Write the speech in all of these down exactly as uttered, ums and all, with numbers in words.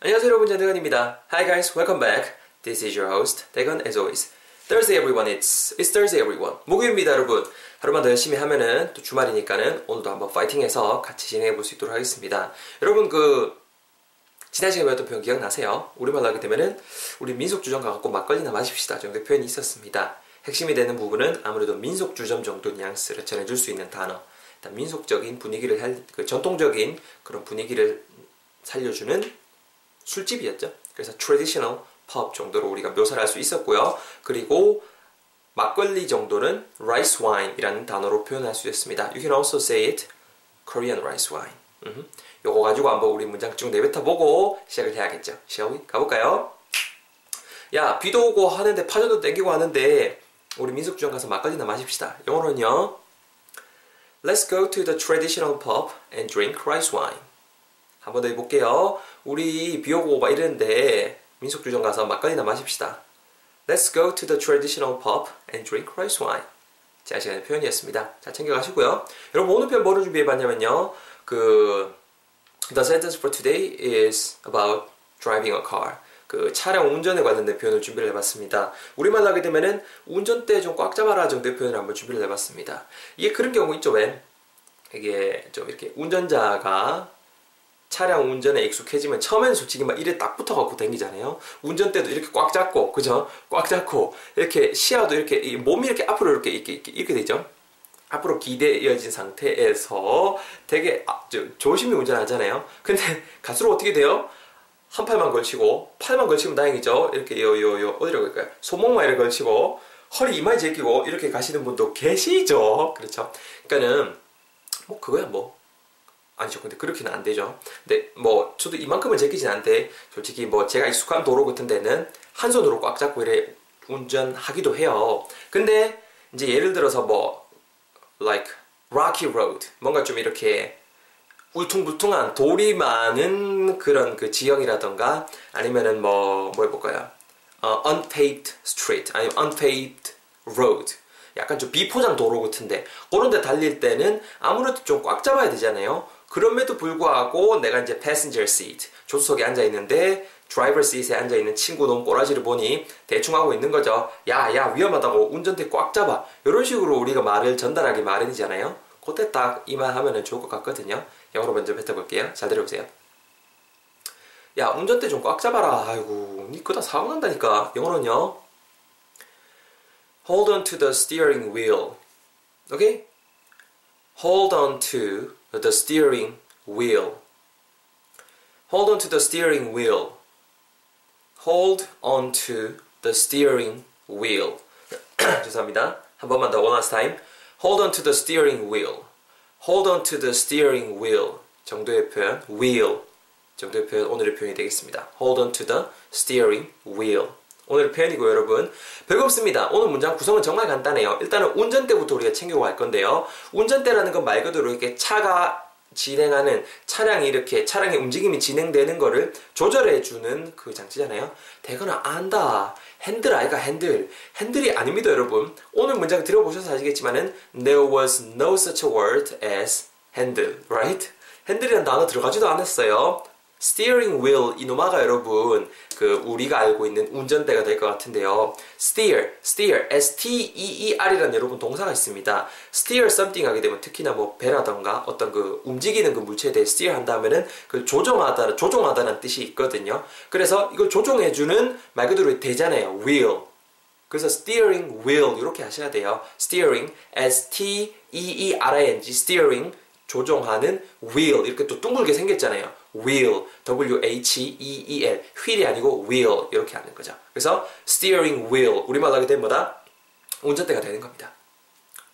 안녕하세요 여러분, 대건입니다. Hi guys, welcome back. This is your host, 대건 as always. Thursday everyone, it's, it's Thursday everyone. 목요일입니다 여러분. 하루만 더 열심히 하면은 또 주말이니까는 오늘도 한번 파이팅해서 같이 진행해 볼 수 있도록 하겠습니다. 여러분 그 지난 시간에 배웠던 표현 기억나세요? 우리말로 하게 되면은 우리 민속주점 가갖고 막걸리나 마십시다 정도의 표현이 있었습니다. 핵심이 되는 부분은 아무래도 민속주점 정도 뉘앙스를 전해줄 수 있는 단어, 일단 민속적인 분위기를 살, 그 전통적인 그런 분위기를 살려주는 술집이었죠. 그래서 traditional pub 정도로 우리가 묘사를 할 수 있었고요. 그리고 막걸리 정도는 rice wine이라는 단어로 표현할 수 있습니다. You can also say it Korean rice wine. 음흠. 요거 가지고 한번 우리 문장 쭉 내뱉어보고 시작을 해야겠죠. Shall we? 가볼까요? 야, 비도 오고 하는데 파전도 땡기고 하는데 우리 민속주점 가서 막걸리나 마십시다. 영어로는요. Let's go to the traditional pub and drink rice wine. 한 번 더 해볼게요. 우리 비 오고 막 이러는데 민속주점 가서 막걸리나 마십시다. Let's go to the traditional pub and drink rice wine. 제가 시간의 표현이었습니다. 잘 챙겨가시고요. 여러분 오늘 표현 뭐를 준비해봤냐면요. 그 The sentence for today is about driving a car. 그 차량 운전에 관련된 표현을 준비를 해봤습니다. 우리말로 하게 되면은 운전대 좀 꽉 잡아라 정도의 표현을 한번 준비를 해봤습니다. 이게 그런 경우 있죠. 웬 이게 좀 이렇게 운전자가 차량 운전에 익숙해지면 처음에는 솔직히 막 이래 딱 붙어갖고 다니잖아요. 운전대도 이렇게 꽉 잡고, 그죠? 꽉 잡고, 이렇게 시야도 이렇게, 몸이 이렇게 앞으로 이렇게, 이렇게, 이렇게, 이렇게 되죠? 앞으로 기대어진 상태에서 되게 아, 저, 조심히 운전하잖아요. 근데 갈수록 어떻게 돼요? 한 팔만 걸치고, 팔만 걸치면 다행이죠? 이렇게, 요, 요, 요, 어디로 갈까요? 손목만 이렇게 걸치고, 허리 이마에 제끼고, 이렇게 가시는 분도 계시죠? 그렇죠? 그러니까는, 뭐, 그거야, 뭐. 아니죠. 근데 그렇게는 안 되죠. 근데 뭐 저도 이만큼은 제끼진 않는데 솔직히 뭐 제가 익숙한 도로 같은 데는 한 손으로 꽉 잡고 이래 운전하기도 해요. 근데 이제 예를 들어서 뭐 like rocky road 뭔가 좀 이렇게 울퉁불퉁한 돌이 많은 그런 그 지형이라던가 아니면은 뭐 뭐 해볼까요? 어, unpaved street 아니면 unpaved road 약간 좀 비포장 도로 같은데 그런 데 달릴 때는 아무래도 좀 꽉 잡아야 되잖아요. 그럼에도 불구하고 내가 이제 passenger seat, 조수석에 앉아있는데 driver seat에 앉아있는 친구 놈 꼬라지를 보니 대충 하고 있는 거죠. 야, 야, 위험하다고 운전대 꽉 잡아. 이런 식으로 우리가 말을 전달하기 마련이잖아요. 그때 딱 이 말 하면 좋을 것 같거든요. 영어로 먼저 뱉어볼게요. 잘 들어보세요. 야, 운전대 좀 꽉 잡아라. 아이고, 니 그다 사고 난다니까. 영어로는요. Hold on to the steering wheel. 오케이? Hold on to the steering wheel. Hold on to the steering wheel. Hold on to the steering wheel. 죄송합니다. 한 번만 더 one last time. Hold on to the steering wheel. Hold on to the steering wheel. 정도의 표현 wheel. 정도의 표현 오늘의 표현이 되겠습니다. Hold on to the steering wheel. 오늘의 표현이고요 여러분 별거 없습니다. 오늘 문장 구성은 정말 간단해요. 일단은 운전대부터 우리가 챙기고 갈 건데요. 운전대라는 건 말 그대로 이렇게 차가 진행하는 차량이 이렇게 차량의 움직임이 진행되는 거를 조절해주는 그 장치잖아요. 대거나 안다. 핸들 아이가 핸들. 핸들이 아닙니다 여러분. 오늘 문장 들어보셔서 아시겠지만은 There was no such a word as handle. Right? 핸들이라는 단어 들어가지도 않았어요. Steering wheel 이놈아가 여러분 그 우리가 알고 있는 운전대가 될 것 같은데요. Steer, steer, S T E E R이라는 여러분 동사가 있습니다. Steer something 하게 되면 특히나 뭐 배라던가 어떤 그 움직이는 그 물체에 대해 steer 한다면은 그 조종하다, 조종하다는 뜻이 있거든요. 그래서 이걸 조종해주는 말 그대로 대잖아요. Wheel. 그래서 steering wheel 이렇게 하셔야 돼요. Steering, S T E E R I N G, steering. 조종하는 wheel 이렇게 또 둥글게 생겼잖아요. wheel, W H E E L 휠이 아니고 wheel 이렇게 하는 거죠. 그래서 steering wheel 우리말로 하게 되면 뭐다? 운전대가 되는 겁니다.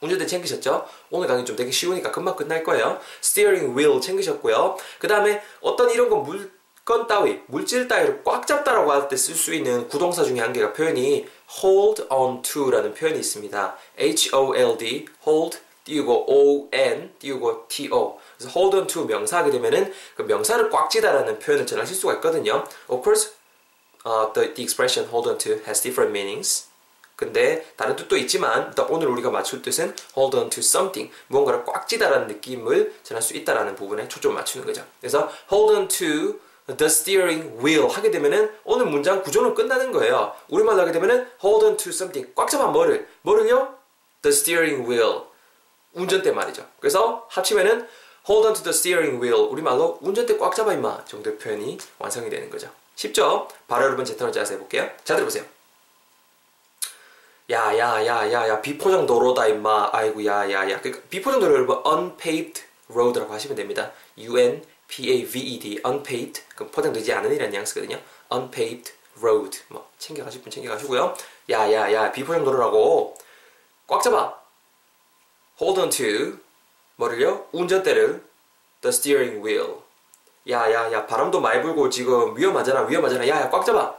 운전대 챙기셨죠? 오늘 강의 좀 되게 쉬우니까 금방 끝날 거예요. steering wheel 챙기셨고요. 그 다음에 어떤 이런 건 물건 따위, 물질 따위를 꽉 잡다라고 할 때 쓸 수 있는 구동사 중에 한 개가 표현이 hold on to라는 표현이 있습니다. H O L D, hold 띄우고 O N, 띄우고 T O 그래서 hold on to 명사하게 되면은 그 명사를 꽉 쥐다라는 표현을 전하실 수가 있거든요. Of course, uh, the, the expression hold on to has different meanings. 근데 다른 뜻도 있지만 일단 오늘 우리가 맞출 뜻은 hold on to something, 무언가를 꽉 쥐다라는 느낌을 전할 수 있다라는 부분에 초점 맞추는 거죠. 그래서 hold on to the steering wheel 하게 되면은 오늘 문장 구조는 끝나는 거예요. 우리말로 하게 되면은 hold on to something, 꽉 잡아 뭐를, 뭐를요? the steering wheel, 운전대 말이죠. 그래서 합치면은 hold on to the steering wheel, 우리말로 운전대 꽉 잡아 임마 정도의 표현이 완성이 되는 거죠. 쉽죠? 바로 여러분 제 턴을 짜서 해볼게요. 자, 들어보세요. 야야야야야 비포장 도로다 임마. 아이고 야야야. 그러니까 비포장 도로 여러분 unpaved road라고 하시면 됩니다. U N P A V E D unpaved, 그럼 포장되지 않은이라는 뉘앙스거든요. unpaved road, 뭐 챙겨가실 분 챙겨가시고요. 야야야 비포장 도로라고 꽉 잡아 hold on to 뭐를요? 운전대를 the steering wheel. 야야야 바람도 많이 불고 지금 위험하잖아 위험하잖아. 야야 꽉 잡아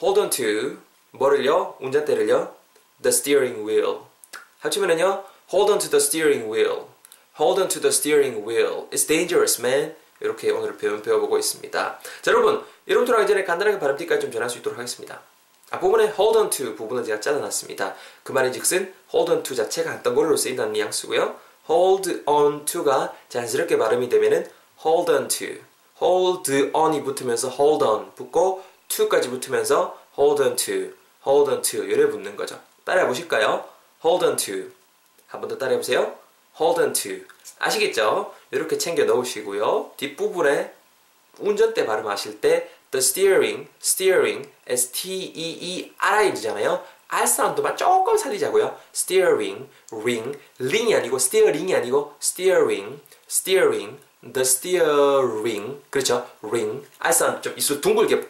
hold on to 뭐를요? 운전대를요? the steering wheel. 합치면은요 hold on to the steering wheel, hold on to the steering wheel, it's dangerous man. 이렇게 오늘 표현 배워보고 있습니다. 자 여러분, 이름 들어가기 전에 간단하게 발음팁까지 좀 전할 수 있도록 하겠습니다. 앞부분에 hold on to 부분은 제가 잘라놨습니다. 그 말인즉슨 hold on to 자체가 어떤 걸로 쓰인다는 뉘앙스고요, hold on to가 자연스럽게 발음이 되면은 hold on to, hold on이 붙으면서 hold on 붙고 to까지 붙으면서 hold on to, hold on to 열에 붙는 거죠. 따라해 보실까요? hold on to. 한 번 더 따라해 보세요. hold on to. 아시겠죠? 이렇게 챙겨 넣으시고요. 뒷부분에 운전대 발음하실 때 the steering, steering, S T E E R Ing이잖아요. R 사운드만 조금 살리자고요. steering, ring, ring이 아니고 steering이 아니고 steering, steering, the steering. 그렇죠? ring. R 사운드 좀 입술 둥글게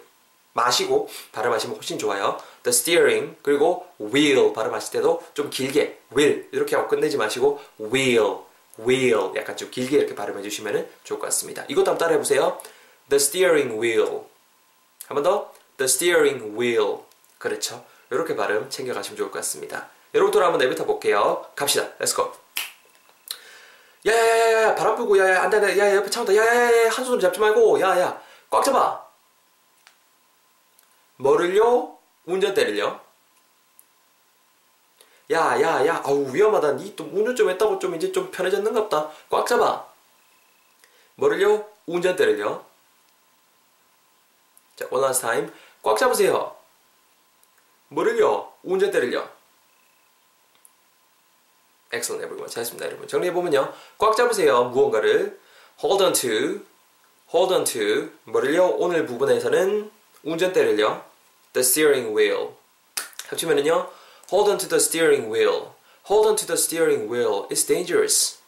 마시고 발음하시면 훨씬 좋아요. the steering 그리고 wheel 발음하실 때도 좀 길게 will 이렇게 하고 끝내지 마시고 wheel, wheel 약간 좀 길게 이렇게 발음해 주시면 좋을 것 같습니다. 이것도 한번 따라해 보세요. the steering wheel. 한 번 더 the steering wheel. 그렇죠. 이렇게 발음 챙겨가시면 좋을 것 같습니다. 여러분 또 한번 내뱉어 볼게요. 갑시다. Let's go. 야야야야 바람 불고 야야 안돼 안돼 야야 옆에 차 온다 야야야 한 손으로 잡지 말고 야야 꽉 잡아 뭐를요? 운전대를요? 야야야 아우 위험하다. 니 또 운전 좀 했다고 좀 이제 좀 편해졌는갑다. 꽉 잡아 뭐를요? 운전대를요? 자, one last time 꽉 잡으세요. 뭐를요? 운전대를요. Excellent everyone. 잘했습니다 여러분. 정리해보면요 꽉 잡으세요 무언가를 hold on to, hold on to 뭐를요? 오늘 부분에서는 운전대를요, the steering wheel. 합치면은요, hold on to the steering wheel, hold on to the steering wheel, it's dangerous.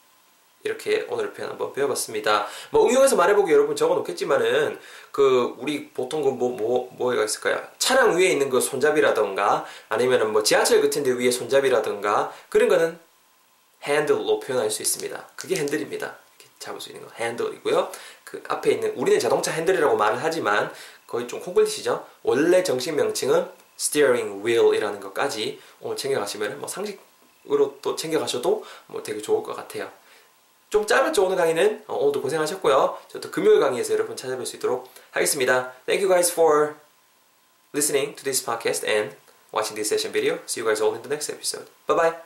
이렇게 오늘 표현 한번 배워봤습니다. 뭐 응용해서 말해보기 여러분 적어놓겠지만은 그 우리 보통 그 뭐 뭐 뭐가 있을까요? 차량 위에 있는 그 손잡이라던가 아니면은 뭐 지하철 같은데 위에 손잡이라던가 그런 거는 handle로 표현할 수 있습니다. 그게 핸들입니다. 이렇게 잡을 수 있는 거 handle이고요. 그 앞에 있는 우리는 자동차 핸들이라고 말을 하지만 거의 좀 콩글리시죠? 원래 정식 명칭은 steering wheel이라는 것까지 오늘 챙겨가시면 뭐 상식으로 또 챙겨가셔도 뭐 되게 좋을 것 같아요. 좀 짧았죠 오늘 강의는? 어, 오늘도 고생하셨고요. 저도 금요일 강의에서 여러분 찾아뵐 수 있도록 하겠습니다. Thank you guys for listening to this podcast and watching this session video. See you guys all in the next episode. Bye bye.